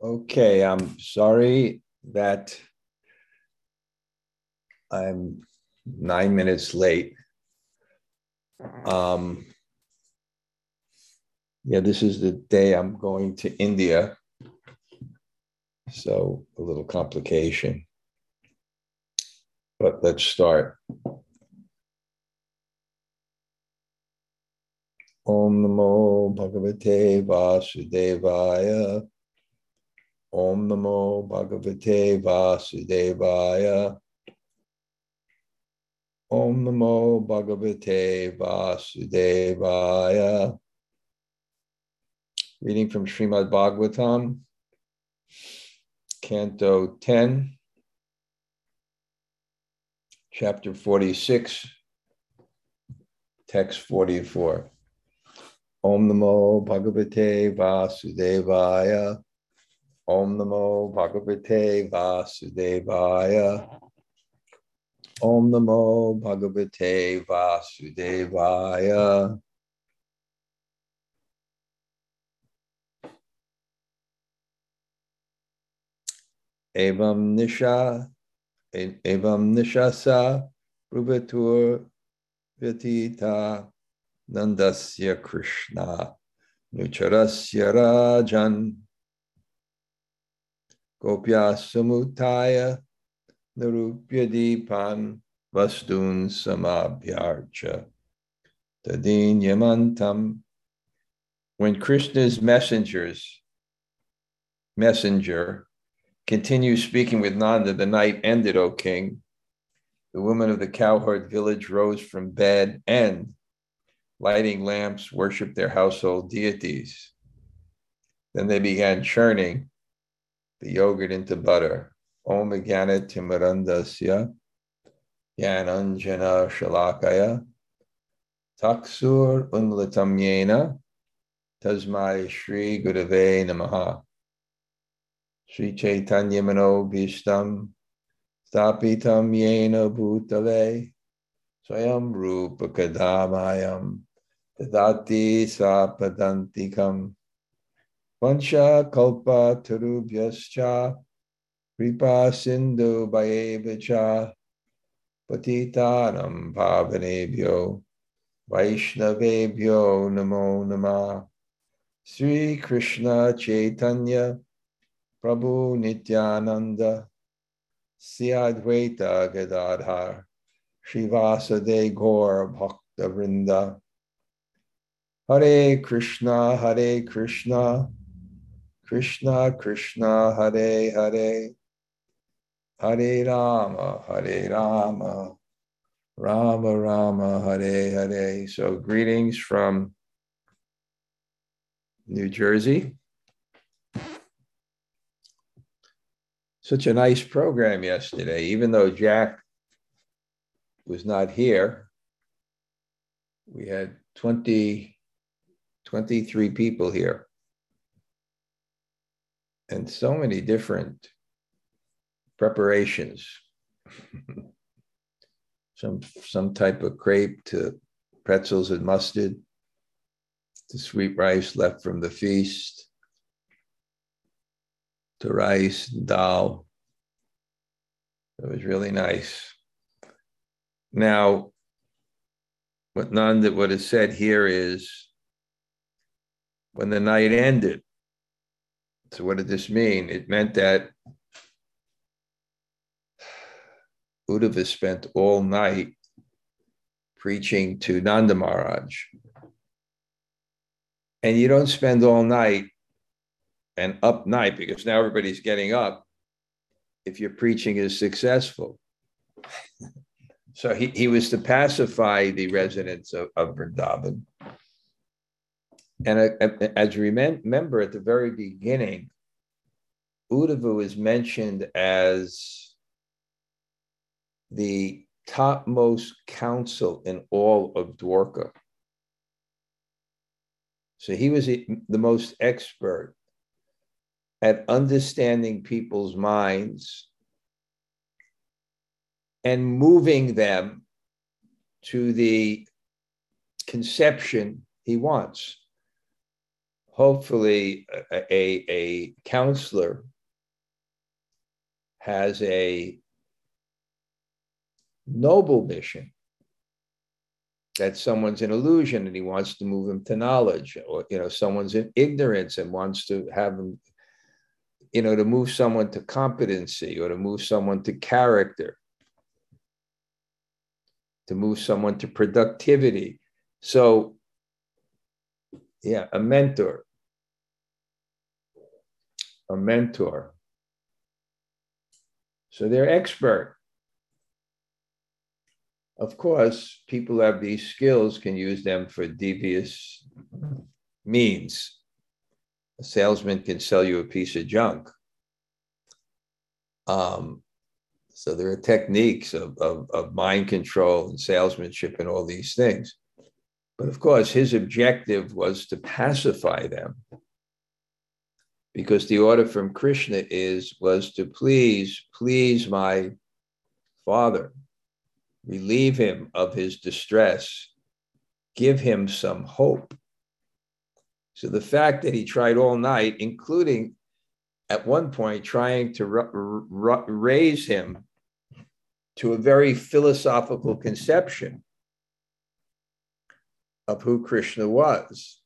Okay, I'm sorry that I'm 9 minutes late. Yeah, this is the day I'm going to India, so a little complication, but let's start. Om Namo Bhagavate Vasudevaya. Om Namo Bhagavate Vasudevaya. Om Namo Bhagavate Vasudevaya. Reading from Srimad Bhagavatam, Canto 10, Chapter 46, Text 44. Om Namo Bhagavate Vasudevaya. Om Namo Bhagavate Vasudevaya. Om Namo Bhagavate Vasudevaya. Evam nishasa rubatur vyatita nandasya Krishna nucharasya rajan. Gopya samutaya narupya dipan vastun samabhyarcha tadinyamantam. When Krishna's messenger continues speaking with Nanda, the night ended, O king. The women of the cowherd village rose from bed and, lighting lamps, worshipped their household deities. Then they began churning the yogurt into butter. Om Jnana Timirandasya Jnananjana Shalakaya Taksur Unlatam Yena Tasmai Shri Gurave Namaha. Shri Chaitanya Mano Bhishtam Stapitam Yena Bhutale Swayam Rupa Kadamayam Tadati Sapadantikam Vancha kalpa tarubhyascha kripa sindhu bhayevacha patitanam pavanebhyo vaishnavebhyo namo namah. Sri Krishna Chaitanya Prabhu Nityananda Siadweta Gedadhar Shrivasade Gaur Bhakta Vrinda. Hare Krishna, Hare Krishna, Krishna Krishna, Hare Hare, Hare Rama, Hare Rama, Rama Rama, Hare Hare. So greetings from New Jersey. Such a nice program yesterday, even though Jack was not here. We had 23 people here. And so many different preparations, some type of crepe to pretzels and mustard, to sweet rice left from the feast, to rice and dal. It was really nice. Now, what Nanda would have said here is, when the night ended. So what did this mean? It meant that Uddhava spent all night preaching to Nanda Maharaj. And you don't spend all night and up night, because now everybody's getting up, if your preaching is successful. So he was to pacify the residents of Vrindavan. And as you remember, at the very beginning, Uddhava is mentioned as the topmost council in all of Dwarka. So he was the most expert at understanding people's minds and moving them to the conception he wants. hopefully a counselor has a noble mission, that someone's in illusion and he wants to move him to knowledge, or, you know, someone's in ignorance and wants to have him, you know, to move someone to competency or to move someone to character, to move someone to productivity. So, yeah, a mentor. So they're expert. Of course, people who have these skills can use them for devious means. A salesman can sell you a piece of junk. So there are techniques of mind control and salesmanship and all these things. But of course, his objective was to pacify them, because the order from Krishna was to please my father, relieve him of his distress, give him some hope. So the fact that he tried all night, including at one point trying to raise him to a very philosophical conception of who Krishna was,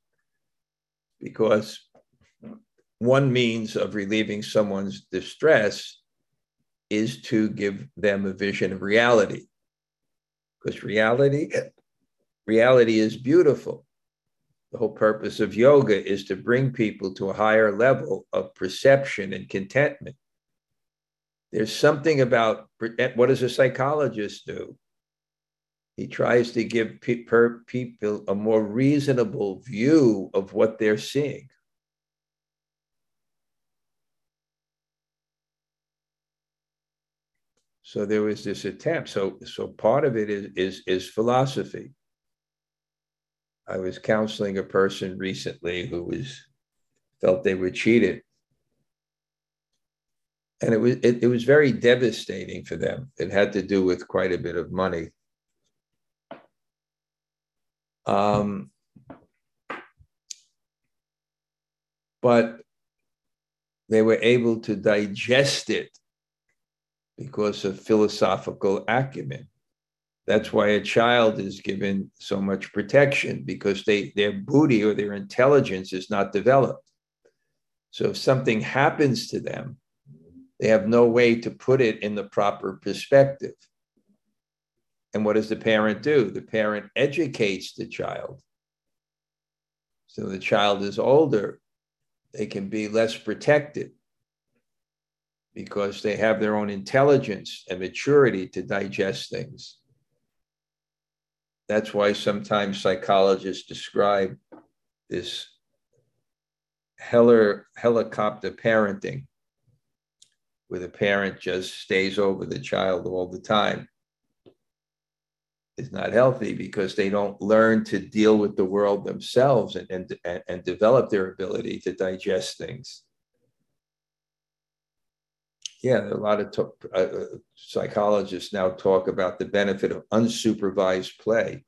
because one means of relieving someone's distress is to give them a vision of reality, because reality is beautiful. The whole purpose of yoga is to bring people to a higher level of perception and contentment. There's something about, what does a psychologist do? He tries to give people a more reasonable view of what they're seeing. So there was this attempt. So part of it is philosophy. I was counseling a person recently who felt they were cheated. And it was very devastating for them. It had to do with quite a bit of money. But they were able to digest it because of philosophical acumen. That's why a child is given so much protection, because their buddhi or their intelligence is not developed. So if something happens to them, they have no way to put it in the proper perspective. And what does the parent do? The parent educates the child. So the child is older, they can be less protected because they have their own intelligence and maturity to digest things. That's why sometimes psychologists describe this helicopter parenting, where the parent just stays over the child all the time. It's not healthy, because they don't learn to deal with the world themselves and develop their ability to digest things. Yeah, a lot of psychologists now talk about the benefit of unsupervised play,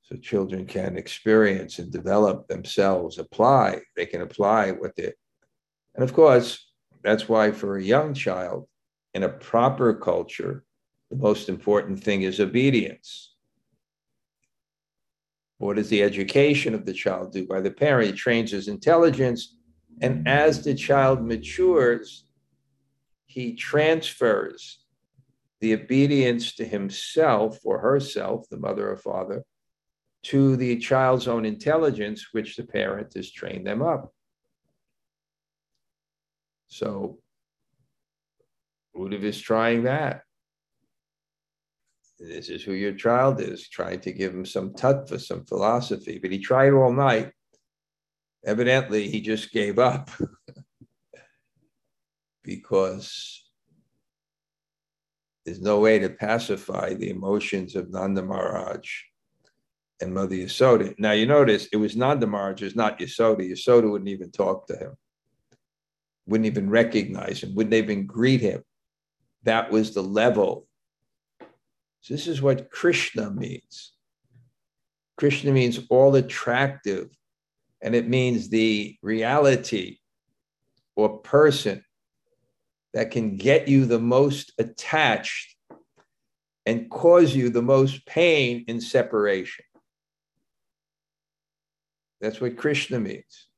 so children can experience and develop themselves, apply. They can apply what they, and of course, that's why for a young child in a proper culture, the most important thing is obedience. What does the education of the child do? By the parent, it trains his intelligence. And as the child matures, he transfers the obedience to himself or herself, the mother or father, to the child's own intelligence, which the parent has trained them up. So Uddhava is trying that. This is who your child is, trying to give him some tattva, some philosophy, but he tried all night. Evidently, he just gave up because there's no way to pacify the emotions of Nanda Maharaj and Mother Yasoda. Now, you notice it was Nanda Maharaj, it was not Yasoda. Yasoda wouldn't even talk to him, wouldn't even recognize him, wouldn't even greet him. That was the level. So this is what Krishna means. Krishna means all attractive, and it means the reality or person that can get you the most attached and cause you the most pain in separation. That's what Krishna means.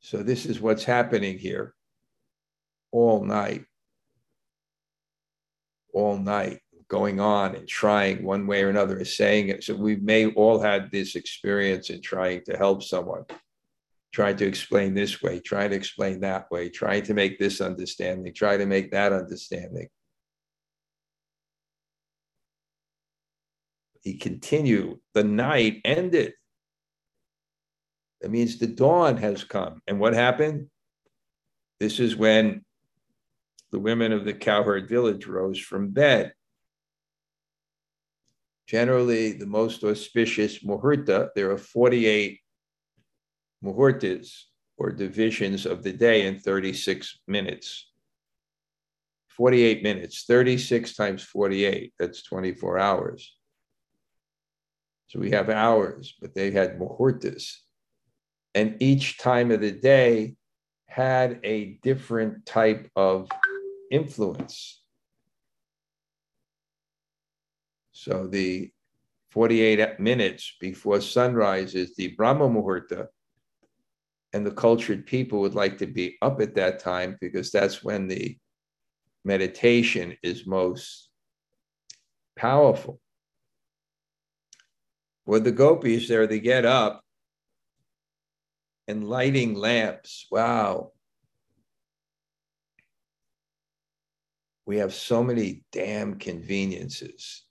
So this is what's happening here all night. All night, going on and trying one way or another is saying it. So we may all had this experience in trying to help someone, trying to explain this way, trying to explain that way, trying to make this understanding, trying to make that understanding. He continued, the night ended. That means the dawn has come. And what happened? This is when the women of the cowherd village rose from bed. Generally, the most auspicious muhurta, there are 48 muhurtas or divisions of the day in 36 minutes. 48 minutes, 36 times 48, that's 24 hours. So we have hours, but they had muhurtas. And each time of the day had a different type of influence. So the 48 minutes before sunrise is the Brahma Muhurta, and the cultured people would like to be up at that time because that's when the meditation is most powerful. Well, the gopis there, they get up and lighting lamps. Wow. We have so many damn conveniences.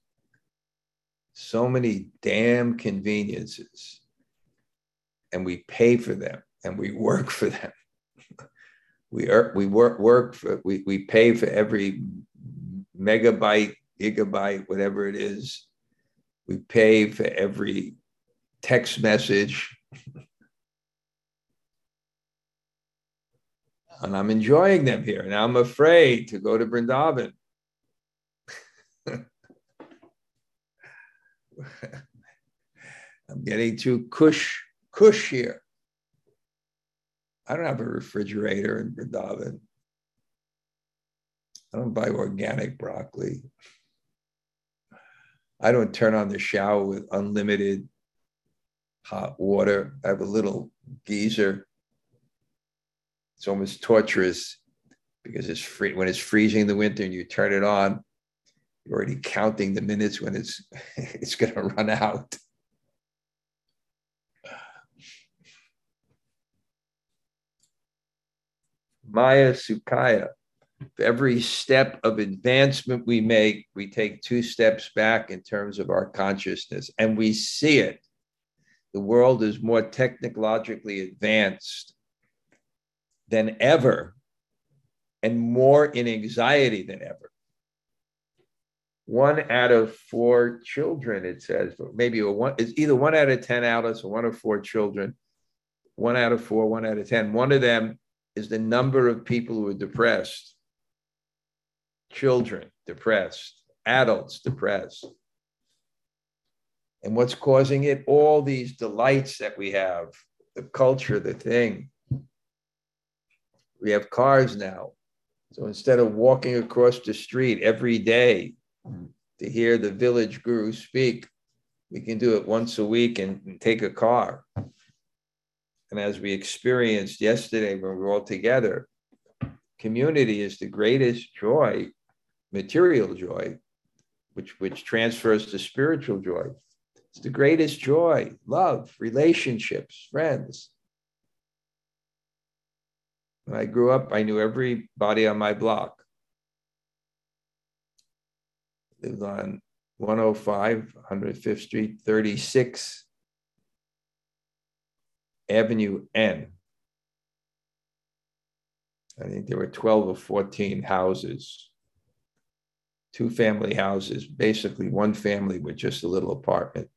So many damn conveniences. And we pay for them and we work for them. we pay for every megabyte, gigabyte, whatever it is. We pay for every text message. And I'm enjoying them here. And I'm afraid to go to Vrindavan. I'm getting too cush here. I don't have a refrigerator in Vrindavan. I don't buy organic broccoli. I don't turn on the shower with unlimited hot water. I have a little geyser. It's almost torturous because it's free. When it's freezing in the winter and you turn it on, you're already counting the minutes when it's going to run out. Maya Sukhaya. For every step of advancement we make, we take two steps back in terms of our consciousness, and we see it. The world is more technologically advanced than ever, and more in anxiety than ever. 1 out of 4 children, it says, but maybe it's either 1 out of 10 adults or 1 of 4 children, 1 out of 4, 1 out of 10. One of them is the number of people who are depressed. Children depressed, adults depressed. And what's causing it? All these delights that we have, the culture, the thing. We have cars now. So instead of walking across the street every day to hear the village guru speak, we can do it once a week and take a car. And as we experienced yesterday when we were all together, community is the greatest joy, material joy, which transfers to spiritual joy. It's the greatest joy, love, relationships, friends. When I grew up, I knew everybody on my block. I lived on 105, 105th Street, 36th Avenue N. I think there were 12 or 14 houses, 2-family houses, basically 1 family with just a little apartment.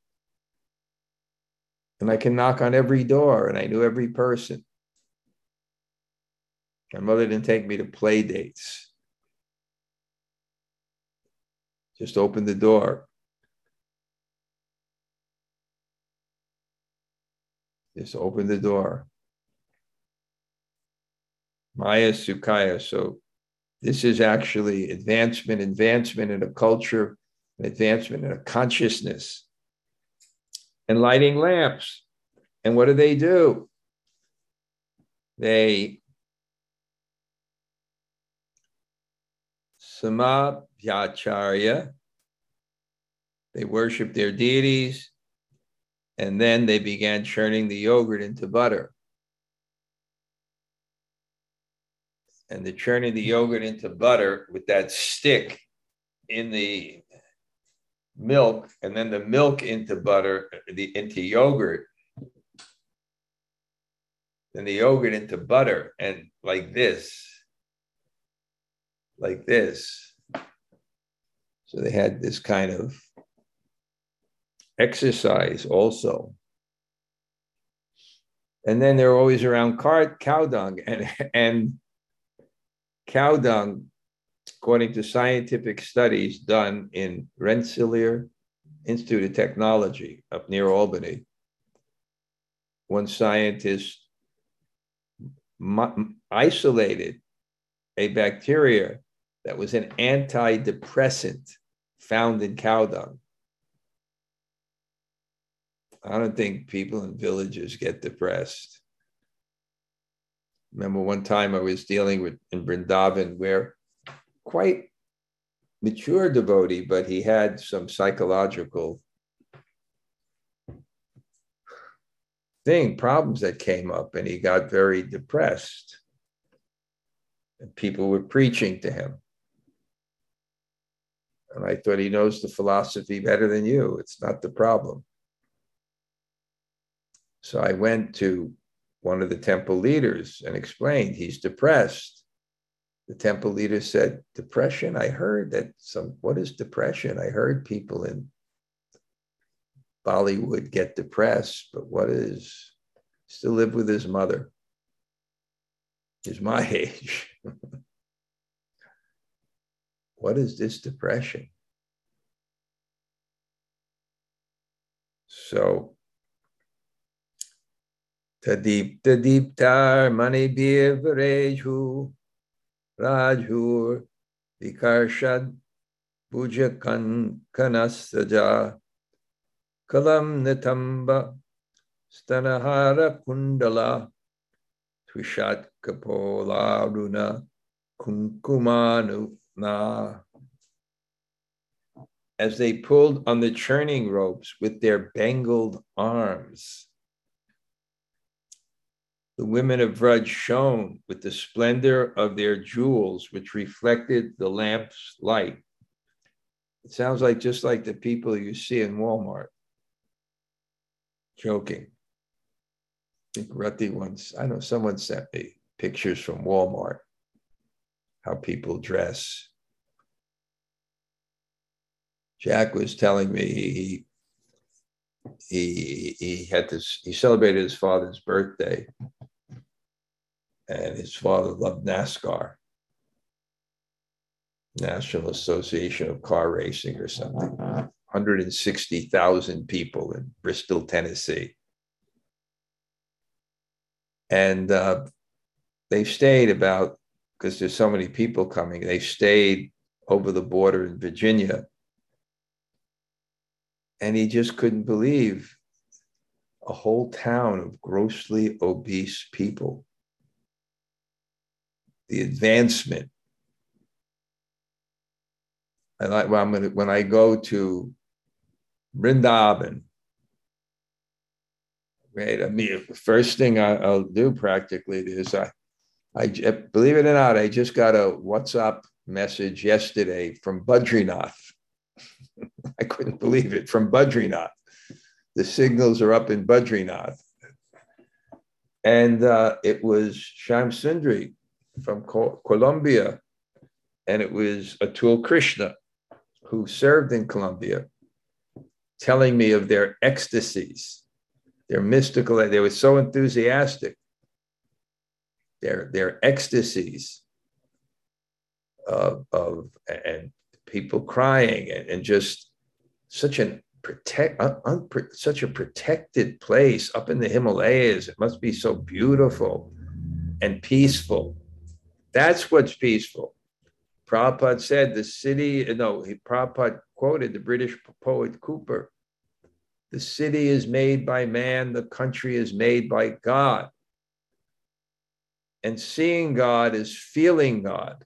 And I can knock on every door, and I knew every person. My mother didn't take me to play dates. Just opened the door. Just open the door. Maya Sukhaya. So this is actually advancement in a culture, advancement in a consciousness. And lighting lamps. And what do? They samabhyacharya. They worship their deities. And then they began churning the yogurt into butter. And the churning the yogurt into butter with that stick in the milk, and then the milk into butter, into yogurt, then the yogurt into butter, and like this. So they had this kind of exercise also. And then they're always around cow dung, and cow dung, according to scientific studies done in Rensselaer Institute of Technology up near Albany, one scientist isolated a bacteria that was an antidepressant found in cow dung. I don't think people in villages get depressed. Remember one time I was dealing with in Vrindavan where quite mature devotee, but he had some psychological problems that came up, and he got very depressed. And people were preaching to him. And I thought, he knows the philosophy better than you. It's not the problem. So I went to one of the temple leaders and explained, he's depressed. The temple leader said, depression? I heard that what is depression? I heard people in Bollywood get depressed, but what is, still live with his mother. He's my age. What is this depression? So, Tadipta Diptar Manibir Varejhu Rajhur Vikarshad Bujakan Kanasaja Kalam Natamba Stanahara Kundala Twishat Kapola Runa Kunkumanu Na. As they pulled on the churning ropes with their bangled arms, the women of Vraj shone with the splendor of their jewels, which reflected the lamp's light. It sounds like just like the people you see in Walmart. Joking. I think Ruthie once, I know someone sent me pictures from Walmart, how people dress. Jack was telling me he celebrated his father's birthday. And his father loved NASCAR, National Association of Car Racing or something. 160,000 people in Bristol, Tennessee. And they stayed about, because there's so many people coming, they stayed over the border in Virginia. And he just couldn't believe a whole town of grossly obese people. The advancement. When I go to Vrindavan, right? I mean, the first thing I'll do practically is I believe it or not, I just got a WhatsApp message yesterday from Badrinath. I couldn't believe it, from Badrinath. The signals are up in Badrinath, and it was Shyam Sundari from Colombia, and it was Atul Krishna, who served in Colombia, telling me of their ecstasies, their mystical, they were so enthusiastic, their ecstasies of and people crying, and just such an such a protected place up in the Himalayas. It must be so beautiful and peaceful. That's what's peaceful. Prabhupada said the city, Prabhupada quoted the British poet Cooper, the city is made by man, the country is made by God. And seeing God is feeling God.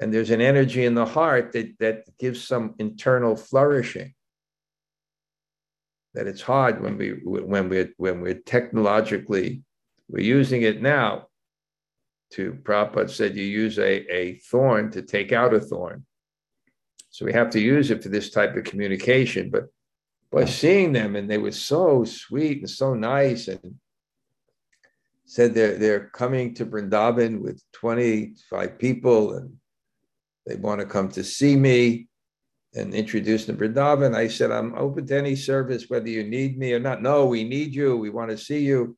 And there's an energy in the heart that gives some internal flourishing. That it's hard when we're technologically, we're using it now. To Prabhupada said, you use a thorn to take out a thorn. So we have to use it for this type of communication. But by seeing them, and they were so sweet and so nice, and said they're coming to Vrindavan with 25 people, and they want to come to see me and introduce them to Vrindavan. I said, I'm open to any service, whether you need me or not. No, we need you. We want to see you.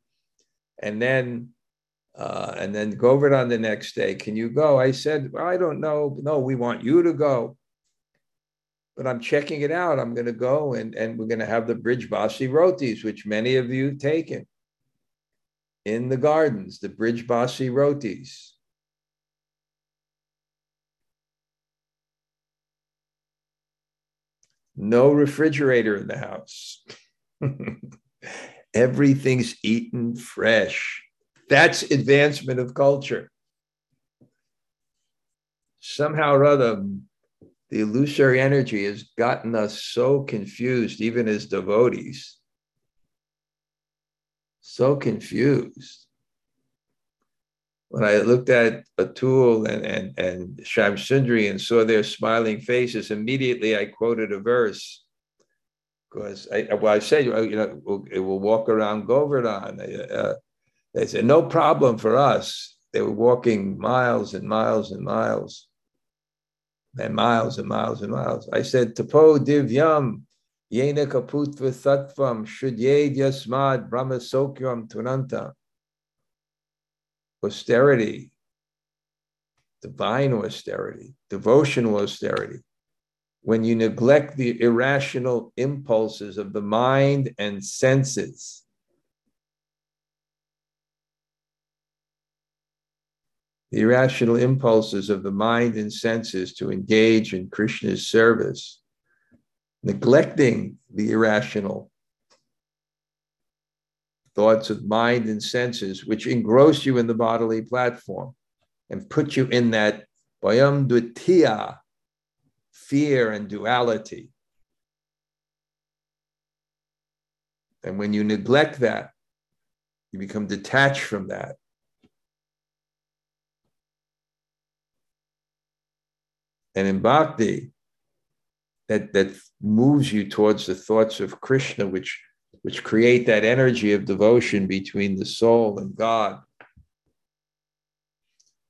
And then Govardhan the next day, can you go? I said, well, I don't know. No, we want you to go. But I'm checking it out. I'm going to go, and we're going to have the Brij Basi Rotis, which many of you have taken in the gardens, the Brij Basi Rotis. No refrigerator in the house. Everything's eaten fresh. That's advancement of culture. Somehow or other, the illusory energy has gotten us so confused, even as devotees. So confused. When I looked at Atul and Shyamsundari and saw their smiling faces, immediately I quoted a verse. Because I said, it will walk around Govardhan. They said, no problem for us. They were walking miles and miles and miles. And miles and miles and miles. I said, Tapo divyam, yena kaputva sattvam, shudyed yasmad, brahma sokyam tunanta. Austerity, divine austerity, devotional austerity. When you neglect the irrational impulses of the mind and senses, the irrational impulses of the mind and senses to engage in Krishna's service, neglecting the irrational thoughts of mind and senses, which engross you in the bodily platform and put you in that bhayam dvitiya, fear and duality. And when you neglect that, you become detached from that. And in bhakti, that moves you towards the thoughts of Krishna, which create that energy of devotion between the soul and God,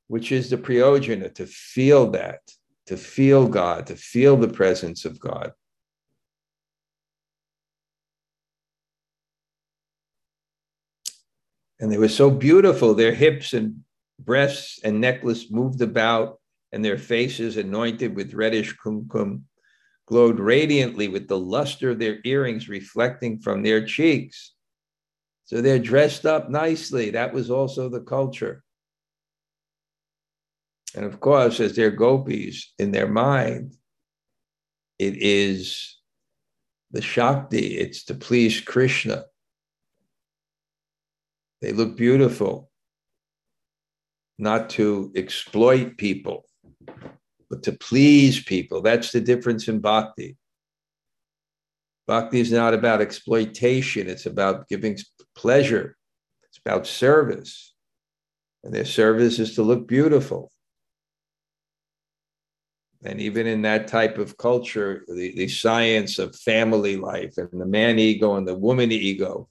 which is the priyojana, to feel that, to feel God, to feel the presence of God. And they were so beautiful, their hips and breasts and necklace moved about, and their faces, anointed with reddish kumkum, glowed radiantly with the luster of their earrings reflecting from their cheeks. So they're dressed up nicely. That was also the culture. And of course, as their gopis in their mind, it is the Shakti, it's to please Krishna. They look beautiful, not to exploit people, but to please people. That's the difference in bhakti. Bhakti is not about exploitation. It's about giving pleasure. It's about service. And their service is to look beautiful. And even in that type of culture, the science of family life and the man ego and the woman ego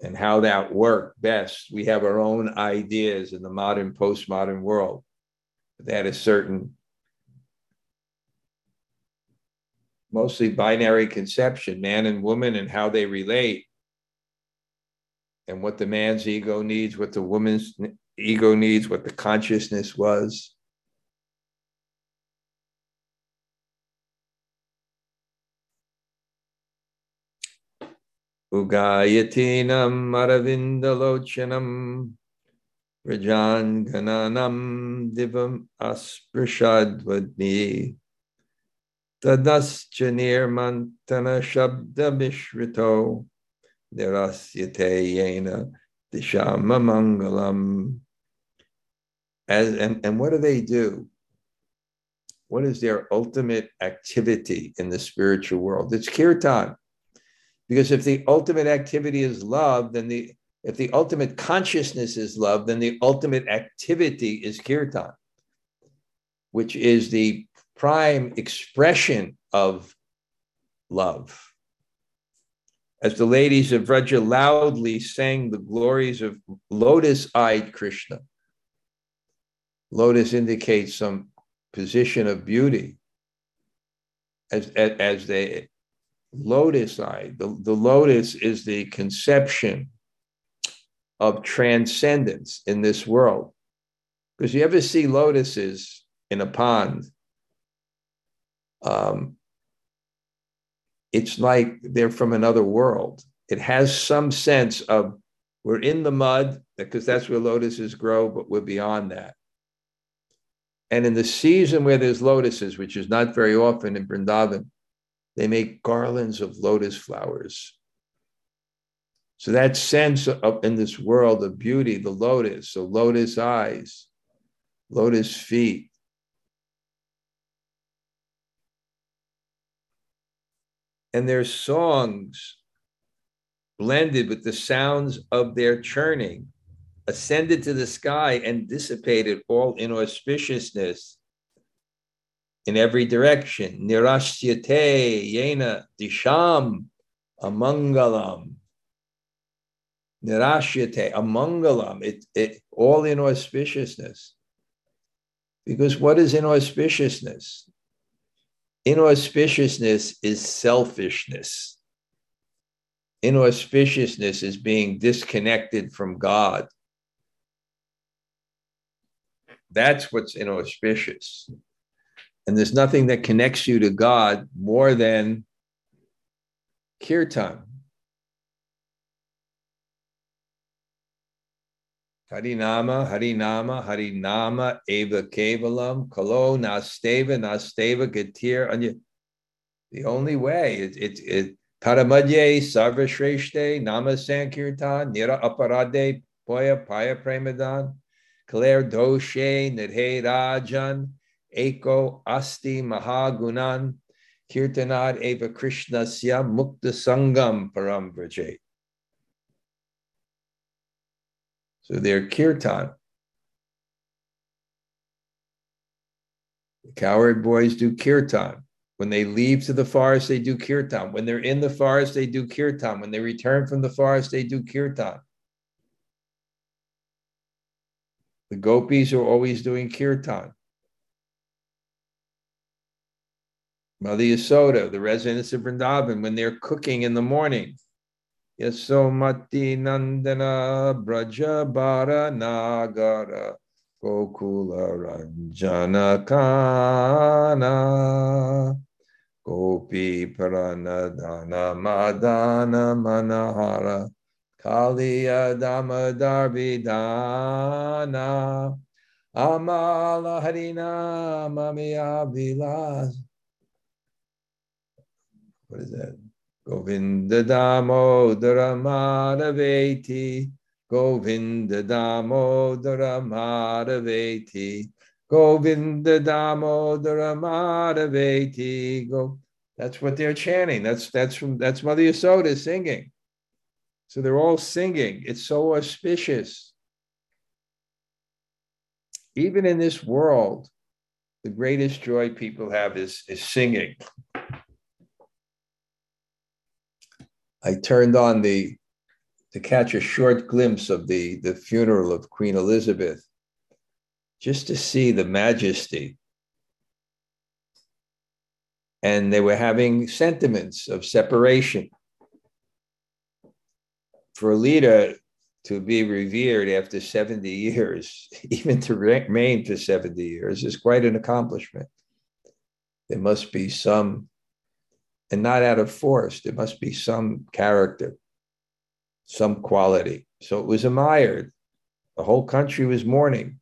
and how that worked best. We have our own ideas in the modern, postmodern world. They had a certain, mostly binary conception, man and woman and how they relate and what the man's ego needs, what the woman's ego needs, what the consciousness was. Ugayatinam Aravindalochanam Rajan Gananam Divam Asprishadvadni Tadasjanir Mantana Shabda Mishrato Nirasyate Yena Dishama Mangalam. And what do they do? What is their ultimate activity in the spiritual world? It's kirtan. Because if the ultimate activity is love, then if the ultimate consciousness is love, then the ultimate activity is kirtan, which is the prime expression of love. As the ladies of Vraja loudly sang the glories of lotus-eyed Krishna. Lotus indicates some position of beauty. As they lotus-eyed, the lotus is the conception of transcendence in this world. Because you ever see lotuses in a pond, it's like they're from another world. It has some sense of we're in the mud because that's where lotuses grow, but we're beyond that. And in the season where there's lotuses, which is not very often in Vrindavan, they make garlands of lotus flowers. So that sense of in this world of beauty, the lotus, so lotus eyes, lotus feet. And their songs blended with the sounds of their churning, ascended to the sky and dissipated all inauspiciousness in every direction. Nirasyate yena disham amangalam. Nirasyate amangalam. It all inauspiciousness. Because what is inauspiciousness? Inauspiciousness is selfishness. Inauspiciousness is being disconnected from God. That's what's inauspicious. And there's nothing that connects you to God more than kirtan. Harinama, Harinama, Harinama, Eva Kevalam, Kalo, Nasteva, Nasteva, Gatir, Anya. The only way, Taramadye, Sarvashreshte, Nama Sankirtan, Nira Aparade, Poya, Paya Premadan, Claire Doshe, Nidhe Rajan, Eko, Asti, Mahagunan, Kirtanad, Eva Krishnasya, Mukta Sangam, Parambrajet. So their kirtan. The cowherd boys do kirtan. When they leave to the forest, they do kirtan. When they're in the forest, they do kirtan. When they return from the forest, they do kirtan. The gopis are always doing kirtan. Mother Yasoda, the residents of Vrindavan, when they're cooking in the morning, Yasomati Nandana Brajabara Nagara Gokula Ranjana Kana Gopi Paranadana Madana Manahara Kaliya Damadarvidana Amala Harina Mami Avilas. What is that? Govinda Damodara Madhaveti, Govinda Damodara Madhaveti, Govinda Damodara Madhaveti. That's what they're chanting. That's Mother Yasoda singing. So they're all singing. It's so auspicious. Even in this world, the greatest joy people have is singing. I turned on to catch a short glimpse of the funeral of Queen Elizabeth, just to see the majesty. And they were having sentiments of separation. For a leader to be revered after 70 years, even to remain for 70 years, is quite an accomplishment. There must be some. And not out of force, there must be some character. some quality. So it was admired. The whole country was mourning.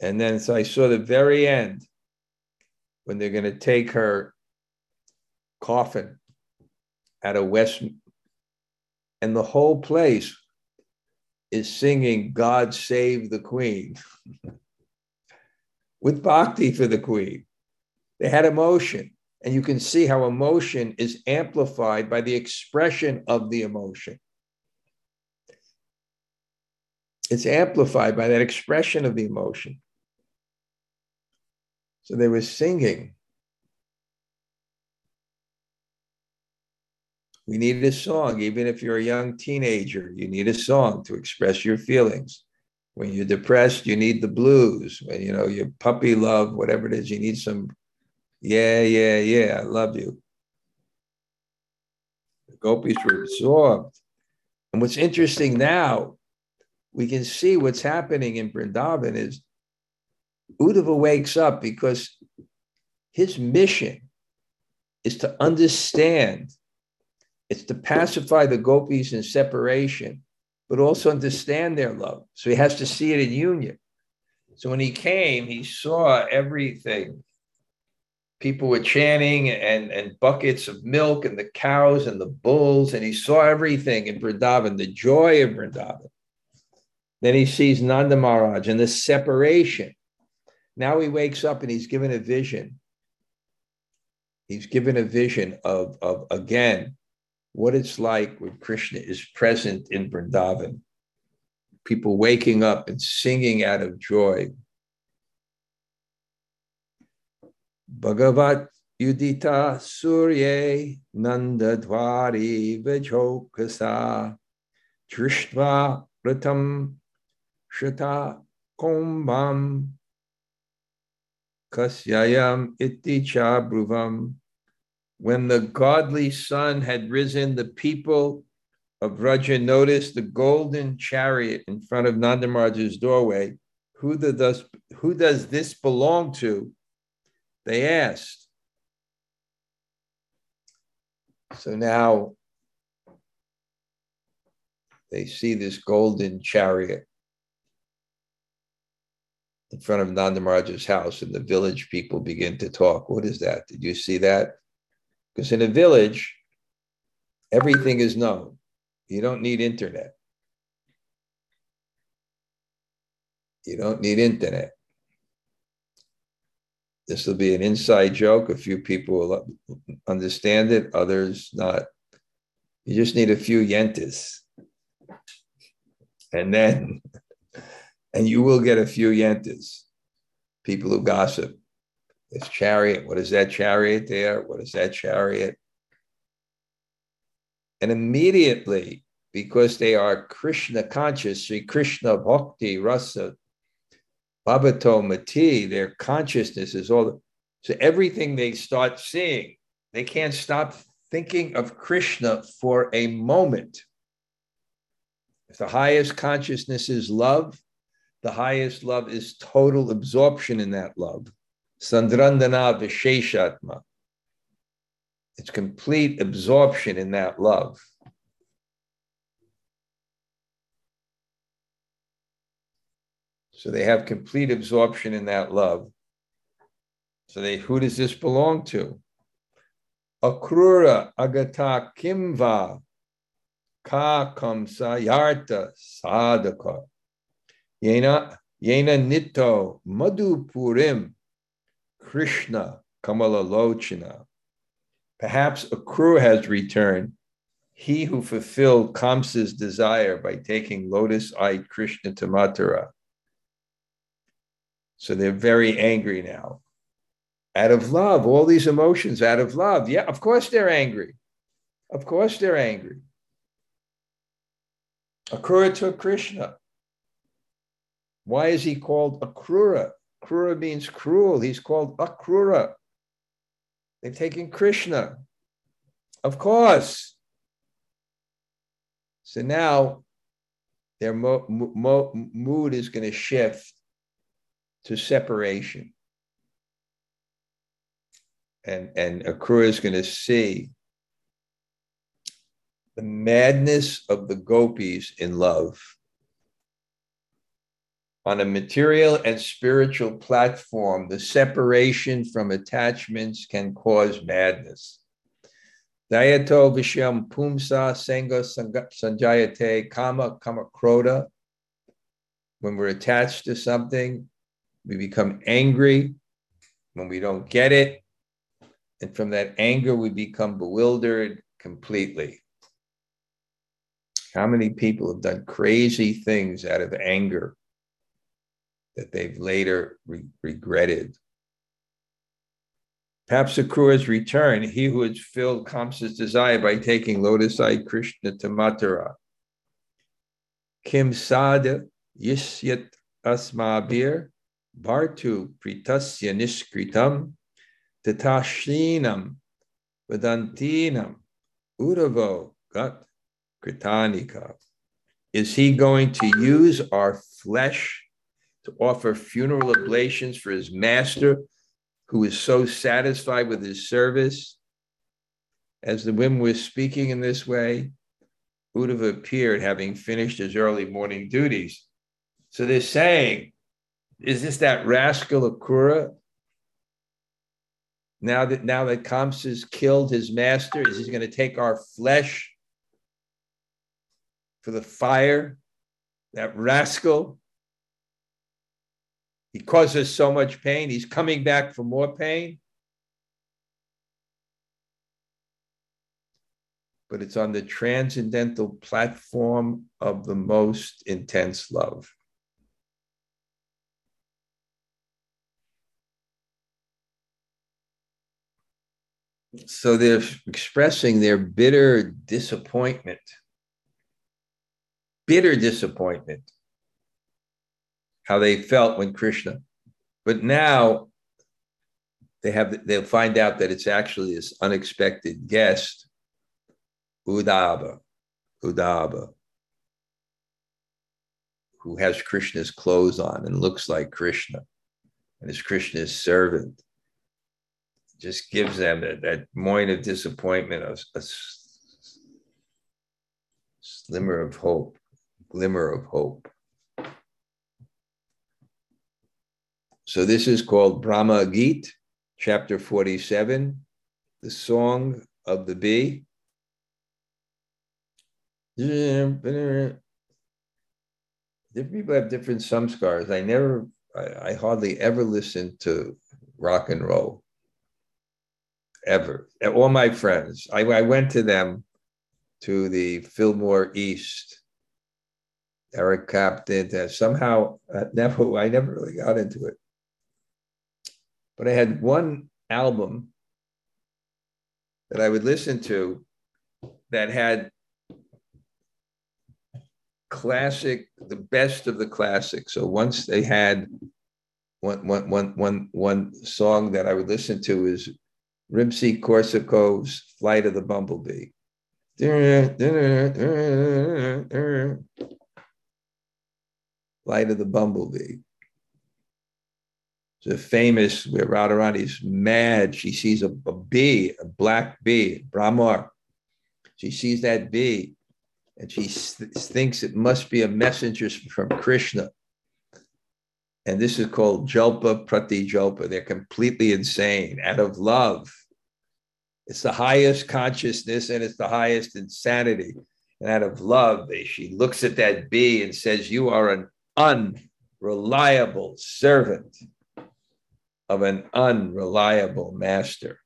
And then so I saw the very end when they're going to take her coffin out of West, and the whole place is singing God Save the Queen with bhakti for the Queen. They had emotion, and you can see how emotion is amplified by the expression of the emotion. It's amplified by that expression of the emotion. So they were singing. We need a song. Even if you're a young teenager, you need a song to express your feelings. When you're depressed, you need the blues. When, you know, your puppy love, whatever it is, you need some, yeah, yeah, yeah, I love you. The gopis were absorbed. And what's interesting now, we can see what's happening in Vrindavan is Uddhava wakes up because his mission is to understand. It's to pacify the gopis in separation, but also understand their love. So he has to see it in union. So when he came, he saw everything. People were chanting and buckets of milk and the cows and the bulls, and he saw everything in Vrindavan, the joy of Vrindavan. Then he sees Nanda Maharaj and the separation. Now he wakes up and he's given a vision. He's given a vision of again, what it's like when Krishna is present in Vrindavan. People waking up and singing out of joy. Bhagavat Yudita Surye Nanda Dwari Vajokasa Trishva Ratam Shata Kumbam Kasyayam Iti Chabruvam. When the godly sun had risen, the people of Raja noticed the golden chariot in front of Nanda Maharaj's doorway. Who does this belong to? They asked. So now they see this golden chariot in front of Nanda Maharaj's house, and the village people begin to talk. What is that? Did you see that? Because in a village, everything is known. You don't need internet. You don't need internet. This will be an inside joke. A few people will understand it, others not. You just need a few yentas. And then, and you will get a few yentas, people who gossip. This chariot, what is that chariot there? What is that chariot? And immediately, because they are Krishna conscious, Sri Krishna Bhakti Rasa Bhavato Mati, their consciousness is all. So everything they start seeing, they can't stop thinking of Krishna for a moment. If the highest consciousness is love, the highest love is total absorption in that love. Sandrandana Visheshatma. It's complete absorption in that love. So they have complete absorption in that love. So they, who does this belong to? Akrura agata kimva ka kamsa yarta sadaka yena nitto madhupurim Krishna Kamala Lochana. Perhaps Akrura has returned, he who fulfilled Kamsa's desire by taking lotus-eyed Krishna to Mathura. So they're very angry now. Out of love, all these emotions out of love. Yeah, of course they're angry. Of course they're angry. Akrura took Krishna. Why is he called Akrura? Akrura means cruel. He's called Akrura. They've taken Krishna. Of course. So now their mood is going to shift to separation. And Akrura is going to see the madness of the gopis in love on a material and spiritual platform. The separation from attachments can cause madness. Dayato Vishyam Pumsa Sangha Sanjayate Kama Kama Kroda. When we're attached to something, we become angry when we don't get it. And from that anger, we become bewildered completely. How many people have done crazy things out of anger that they've later regretted? Perhaps Akrura's return, he who had filled Kamsa's desire by taking lotus-eyed Krishna to Mathura. Kim sada yisyat asmabir bhartu pritasya niskritam tatashinam vedantinam uravo gat kritanika. Is he going to use our flesh to offer funeral oblations for his master, who is so satisfied with his service? As the women were speaking in this way, Uddhava appeared, having finished his early morning duties. So they're saying, is this that rascal Akrura? Now that Kamsa's killed his master, is he going to take our flesh for the fire? That rascal? He causes so much pain. He's coming back for more pain. But it's on the transcendental platform of the most intense love. So they're expressing their bitter disappointment, how they felt when Krishna, but now they'll find out that it's actually this unexpected guest, Uddhava, who has Krishna's clothes on and looks like Krishna and is Krishna's servant. Just gives them that moment of disappointment, a glimmer of hope. So this is called Brahma Geet, chapter 47, the song of the bee. Different people have different samskars. I hardly ever listen to rock and roll, ever. All my friends, I went to them, to the Fillmore East, Eric Clapton. Somehow, I never really got into it. But I had one album that I would listen to that had classic, the best of the classics. So once they had one song that I would listen to is Rimsky Korsakov's Flight of the Bumblebee. Flight of the Bumblebee. The famous, where Radharani's mad, she sees a bee, a black bee, Brahmar. She sees that bee and she thinks it must be a messenger from Krishna. And this is called Jalpa Pratijalpa. They're completely insane, out of love. It's the highest consciousness and it's the highest insanity. And out of love, she looks at that bee and says, you are an unreliable servant of an unreliable master.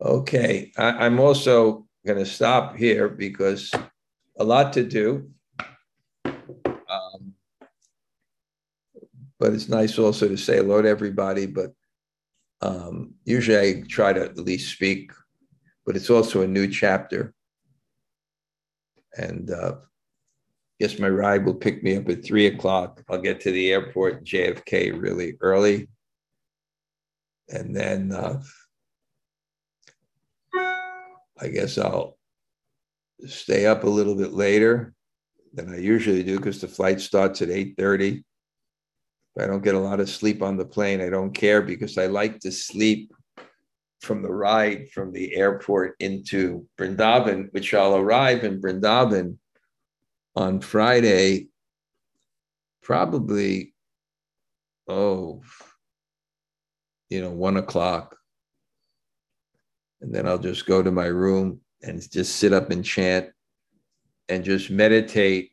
Okay, I'm also going to stop here because a lot to do. But it's nice also to say hello to everybody, but usually I try to at least speak, but it's also a new chapter. And yes, my ride will pick me up at 3 o'clock. I'll get to the airport, JFK, really early. And then I guess I'll stay up a little bit later than I usually do because the flight starts at 8:30. If I don't get a lot of sleep on the plane, I don't care because I like to sleep from the ride from the airport into Vrindavan, which I'll arrive in Vrindavan on Friday, probably, 1 o'clock. And then I'll just go to my room and just sit up and chant and just meditate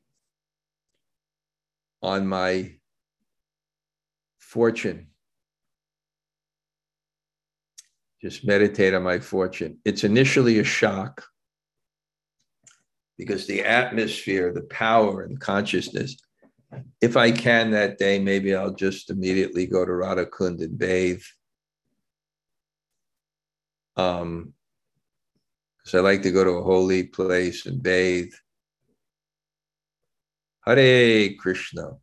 on my fortune. Just meditate on my fortune. It's initially a shock because the atmosphere, the power and consciousness, if I can that day, maybe I'll just immediately go to Radhakund and bathe. Because I like to go to a holy place and bathe. Hare Krishna.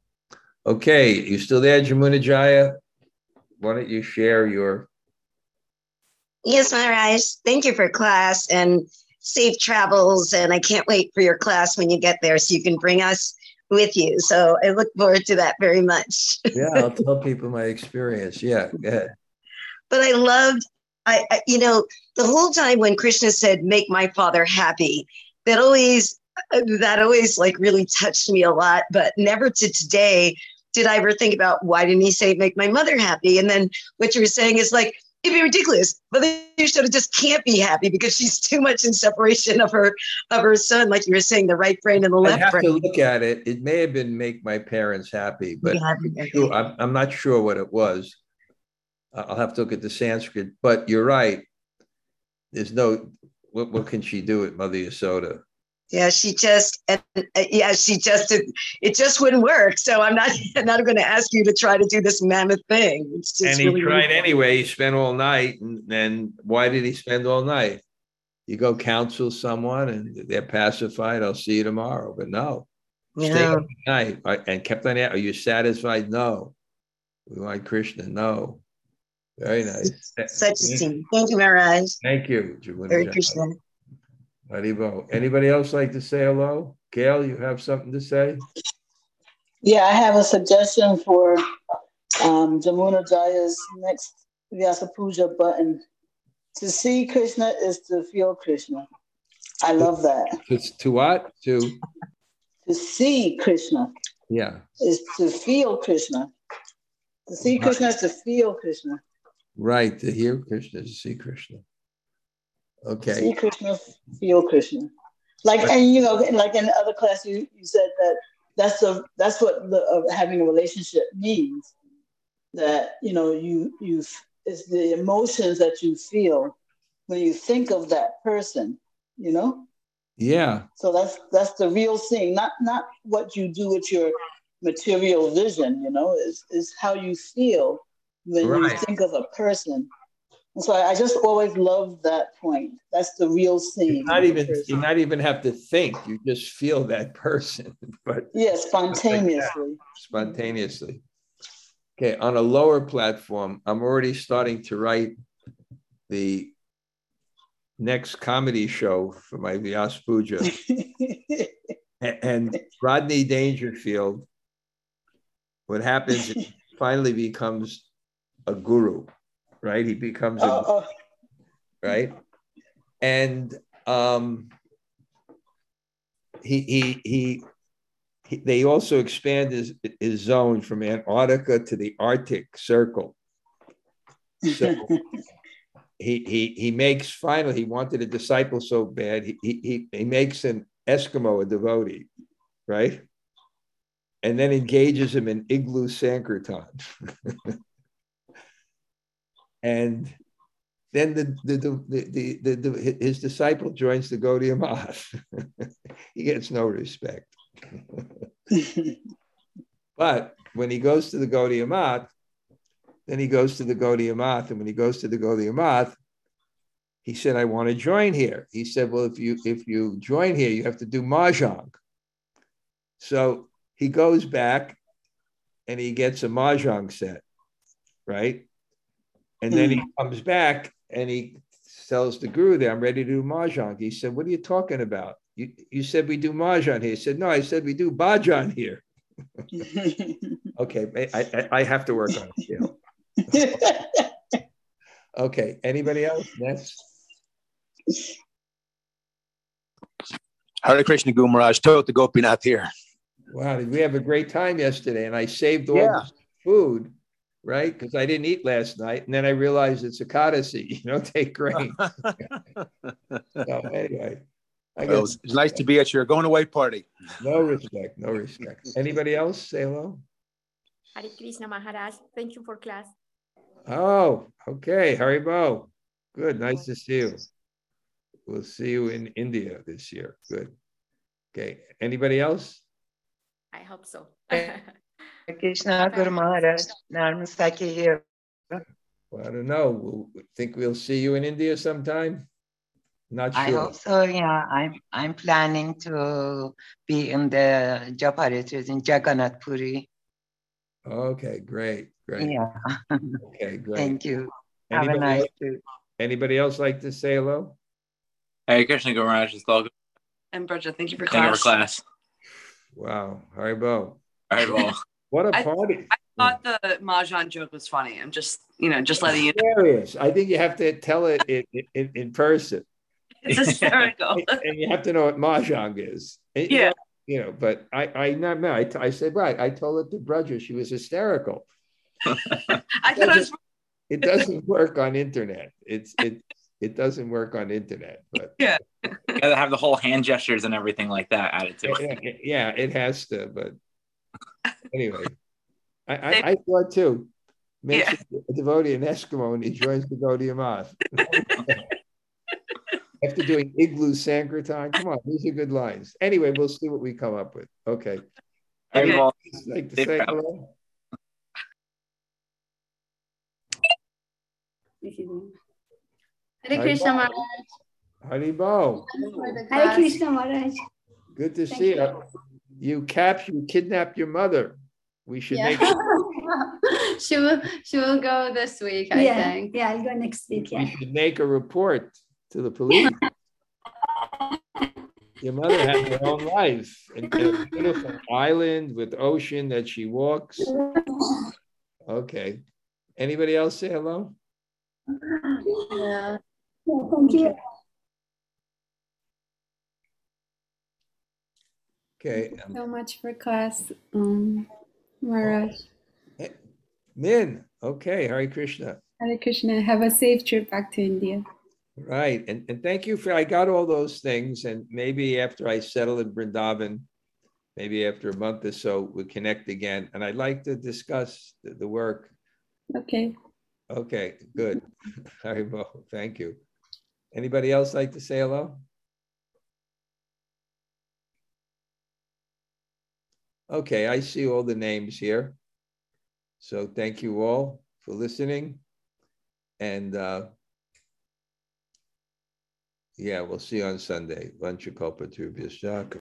Okay, you still there, Jamuna Jaya? Why don't you share your... Yes, Maharaj. Thank you for class and safe travels. And I can't wait for your class when you get there so you can bring us with you. So I look forward to that very much. Yeah, I'll tell people my experience. Yeah, go ahead. But I loved... the whole time when Krishna said, make my father happy, that always like really touched me a lot, but never to today did I ever think about why didn't he say, make my mother happy? And then what you were saying is like, it'd be ridiculous, but then Yasoda just can't be happy because she's too much in separation of her son. Like you were saying, the right brain and the left brain. I have to look at it. It may have been make my parents happy, but yeah, I'm not sure what it was. I'll have to look at the Sanskrit, but you're right. There's no, what can she do with Mother Yasoda? Yeah, it just wouldn't work. So I'm not going to ask you to try to do this mammoth thing. It's just and he really tried anyway. He spent all night. And why did he spend all night? You go counsel someone and they're pacified. I'll see you tomorrow. But no, stay all night. And kept on, are you satisfied? No. We want Krishna. No. Very nice. Such esteem. Thank you, Maharaj. Thank you, Jamuna. Hare Krishna. Haribo. Anybody else like to say hello? Gail, you have something to say? Yeah, I have a suggestion for Jamuna Jaya's next Vyasa Puja button. To see Krishna is to feel Krishna. I love that. It's to what? To see Krishna. Yeah. Is to feel Krishna. To see Krishna is to feel Krishna. Right, to hear Krishna, to see Krishna. Okay. See Krishna, feel Krishna. Like, and like in the other class, you said that's what having a relationship means. That it's the emotions that you feel when you think of that person. You know. Yeah. So that's the real thing, not what you do with your material vision. Is how you feel when you think of a person. And so I just always love that point. That's the real thing. You not even have to think. You just feel that person. But yeah, spontaneously. Okay, on a lower platform, I'm already starting to write the next comedy show for my Vyasa Puja. And Rodney Dangerfield, what happens is finally becomes a guru, right? He becomes a guru, right? And they also expand his zone from Antarctica to the Arctic Circle. So he makes, finally, he wanted a disciple so bad, he makes an Eskimo a devotee, right? And then engages him in igloo sankirtan. And then his disciple joins the Gaudiya Math. He gets no respect. But when he goes to the Gaudiya Math, and when he goes to the Gaudiya Math, he said, "I want to join here." He said, "Well, if you join here, you have to do mahjong." So he goes back, and he gets a mahjong set, right? And then he comes back and he tells the guru there, "I'm ready to do mahjong." He said, "What are you talking about? You said we do mahjong here." He said, "No, I said we do bhajan here." Okay, I have to work on it. Okay, anybody else? Yes. Hare Krishna, Guru Maharaj. Tota Gopinath here. Wow, did we have a great time yesterday? And I saved all this food, right? Because I didn't eat last night. And then I realized it's Ekadasi, you know, take grain. So anyway. Well, it's nice to be at your going away party. No respect, no respect. Anybody else? Say hello. Hare Krishna Maharaj. Thank you for class. Oh, okay. Haribo. Good. Nice to see you. We'll see you in India this year. Good. Okay. Anybody else? I hope so. Krishna Guru Maharaj. Namaste here. Well, I don't know. We'll think we'll see you in India sometime. Not sure. I hope so. Yeah, I'm planning to be in the Japaratas in Jagannath Puri. Okay, great, great. Yeah. Okay, great. Thank you. Anybody have a nice day. Anybody else like to say hello? Hey, Krishna Guru Maharaj, it's all good. And Bridget, thank you for class. Wow, Haribo. Haribo. What a party! I thought the Mahjong joke was funny. I'm just, just letting you know. Serious. I think you have to tell it in person. It's hysterical. And you have to know what Mahjong is. And, yeah. You know, but I said, right, I told it to Brudger. She was hysterical. It doesn't work on internet. It doesn't work on internet. But yeah. You gotta have the whole hand gestures and everything like that added to it. Yeah, it has to, but anyway. I thought too. Makes a devotee an Eskimo and he joins the Gaudiya Math. After doing Igloo Sankirtan, come on, these are good lines. Anyway, we'll see what we come up with. Okay. I'd like to say hello. Hare Krishna Maharaj. Haribo. Hare Krishna Maharaj. Good to see you. You kidnapped your mother. We should make sure. She will go this week, I think. Yeah, I'll go next week. Yeah. We should make a report to the police. Your mother had her own life and a beautiful island with ocean that she walks. Okay. Anybody else say hello? Yeah. Thank you. Okay. Thank you so much for class, Maharaj. Hey, Min. Okay. Hare Krishna. Hare Krishna. Have a safe trip back to India. Right. And thank you for, I got all those things. And maybe after I settle in Vrindavan, maybe after a month or so, we'll connect again. And I'd like to discuss the work. Okay. Okay, good. Haribo, thank you. Anybody else like to say hello? Okay, I see all the names here. So thank you all for listening. And yeah, we'll see you on Sunday. Vanchakalpa Trubhyascha.